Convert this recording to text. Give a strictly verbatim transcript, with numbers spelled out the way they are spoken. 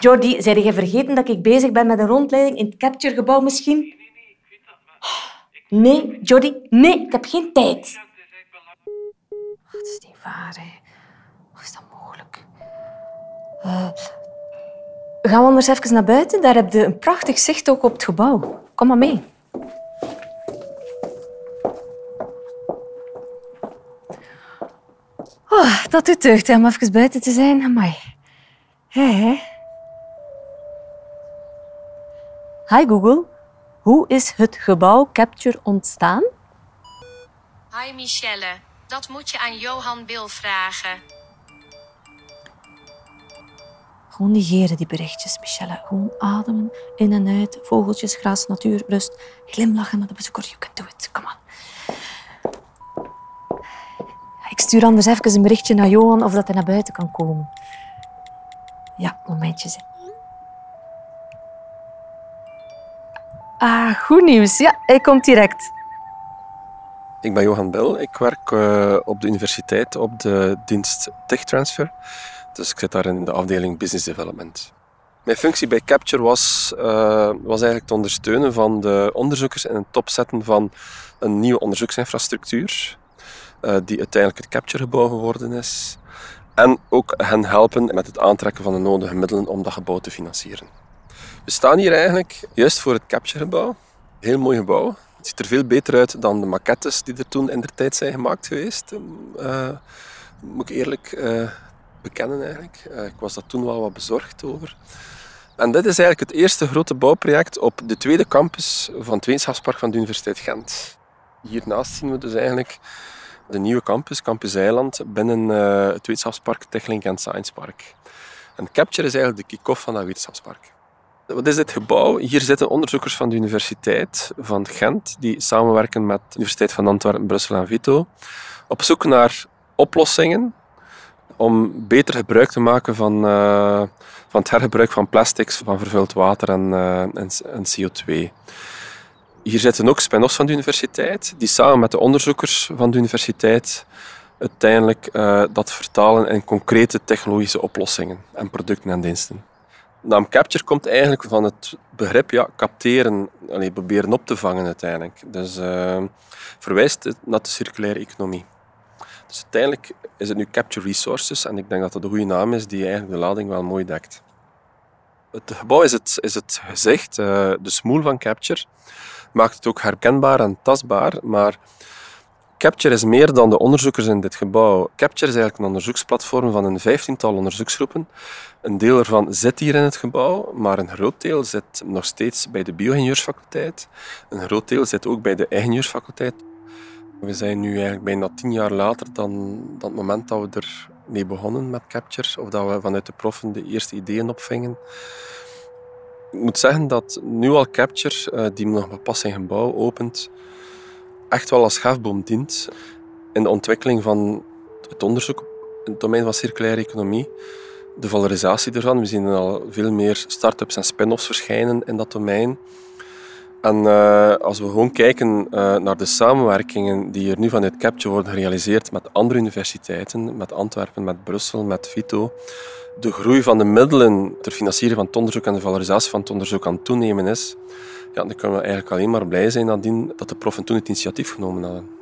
Jordi, zei je vergeten dat ik bezig ben met een rondleiding in het Capture-gebouw misschien? Nee, nee, nee, ik weet dat maar... Nee, Jordi, nee, ik heb geen tijd. Dat is niet waar, hè. Hoe is dat mogelijk? Uh, gaan we anders even naar buiten? Daar heb je een prachtig zicht ook op het gebouw. Kom maar mee. Oh, dat doet deugd, hè, om even buiten te zijn. Amai. Hey, hey. Hi Google, hoe is het gebouw Capture ontstaan? Hi Michelle, dat moet je aan Johan Bil vragen. Gewoon negeren die berichtjes, Michelle. Gewoon ademen, in en uit, vogeltjes, gras, natuur, rust. Glimlachen naar de bezoeker, you can do it, come on. Ik stuur anders even een berichtje naar Johan of dat hij naar buiten kan komen. Ja, momentjes. Hè. Ah, goed nieuws. Ja, hij komt direct. Ik ben Johan Bil. Ik werk uh, op de universiteit op de dienst Tech Transfer. Dus ik zit daar in de afdeling Business Development. Mijn functie bij Capture was, uh, was eigenlijk te ondersteunen van de onderzoekers en het topzetten van een nieuwe onderzoeksinfrastructuur. Uh, die uiteindelijk het Capture-gebouw geworden is. En ook hen helpen met het aantrekken van de nodige middelen om dat gebouw te financieren. We staan hier eigenlijk juist voor het Capture-gebouw. Heel mooi gebouw. Het ziet er veel beter uit dan de maquettes die er toen in de tijd zijn gemaakt geweest. Uh, moet ik eerlijk uh, bekennen eigenlijk. Uh, ik was daar toen wel wat bezorgd over. En dit is eigenlijk het eerste grote bouwproject op de tweede campus van het wetenschapspark van de Universiteit Gent. Hiernaast zien we dus eigenlijk de nieuwe campus, Campus Eiland, binnen uh, het wetenschapspark Tech Lane Gent Science Park. En Capture is eigenlijk de kick-off van dat wetenschapspark. Wat is dit gebouw? Hier zitten onderzoekers van de Universiteit van Gent, die samenwerken met de Universiteit van Antwerpen, Brussel en Vito, op zoek naar oplossingen om beter gebruik te maken van, uh, van het hergebruik van plastics, van vervuild water en, uh, en, en C O twee. Hier zitten ook spin-offs van de universiteit, die samen met de onderzoekers van de universiteit uiteindelijk uh, dat vertalen in concrete technologische oplossingen en producten en diensten. De naam Capture komt eigenlijk van het begrip ja, capteren, allee, proberen op te vangen uiteindelijk. Dus uh, verwijst naar de circulaire economie. Dus uiteindelijk is het nu Capture Resources en ik denk dat dat een goede naam is die eigenlijk de lading wel mooi dekt. Het gebouw is het, is het gezicht, uh, de smoel van Capture. Maakt het ook herkenbaar en tastbaar, maar Capture is meer dan de onderzoekers in dit gebouw. Capture is eigenlijk een onderzoeksplatform van een vijftiental onderzoeksgroepen. Een deel ervan zit hier in het gebouw, maar een groot deel zit nog steeds bij de bio-ingenieursfaculteit. Een groot deel zit ook bij de ingenieursfaculteit. We zijn nu eigenlijk bijna tien jaar later dan, dan het moment dat we ermee begonnen met Capture, of dat we vanuit de proffen de eerste ideeën opvingen. Ik moet zeggen dat nu al Capture, die nog pas zijn gebouw opent, echt wel als hefboom dient in de ontwikkeling van het onderzoek in het domein van circulaire economie. De valorisatie ervan. We zien al veel meer start-ups en spin-offs verschijnen in dat domein. En uh, als we gewoon kijken uh, naar de samenwerkingen die er nu vanuit Capture worden gerealiseerd met andere universiteiten, met Antwerpen, met Brussel, met Vito. De groei van de middelen ter financiering van het onderzoek en de valorisatie van het onderzoek aan het toenemen is, ja, dan kunnen we eigenlijk alleen maar blij zijn nadien dat de proffen toen het initiatief genomen hadden.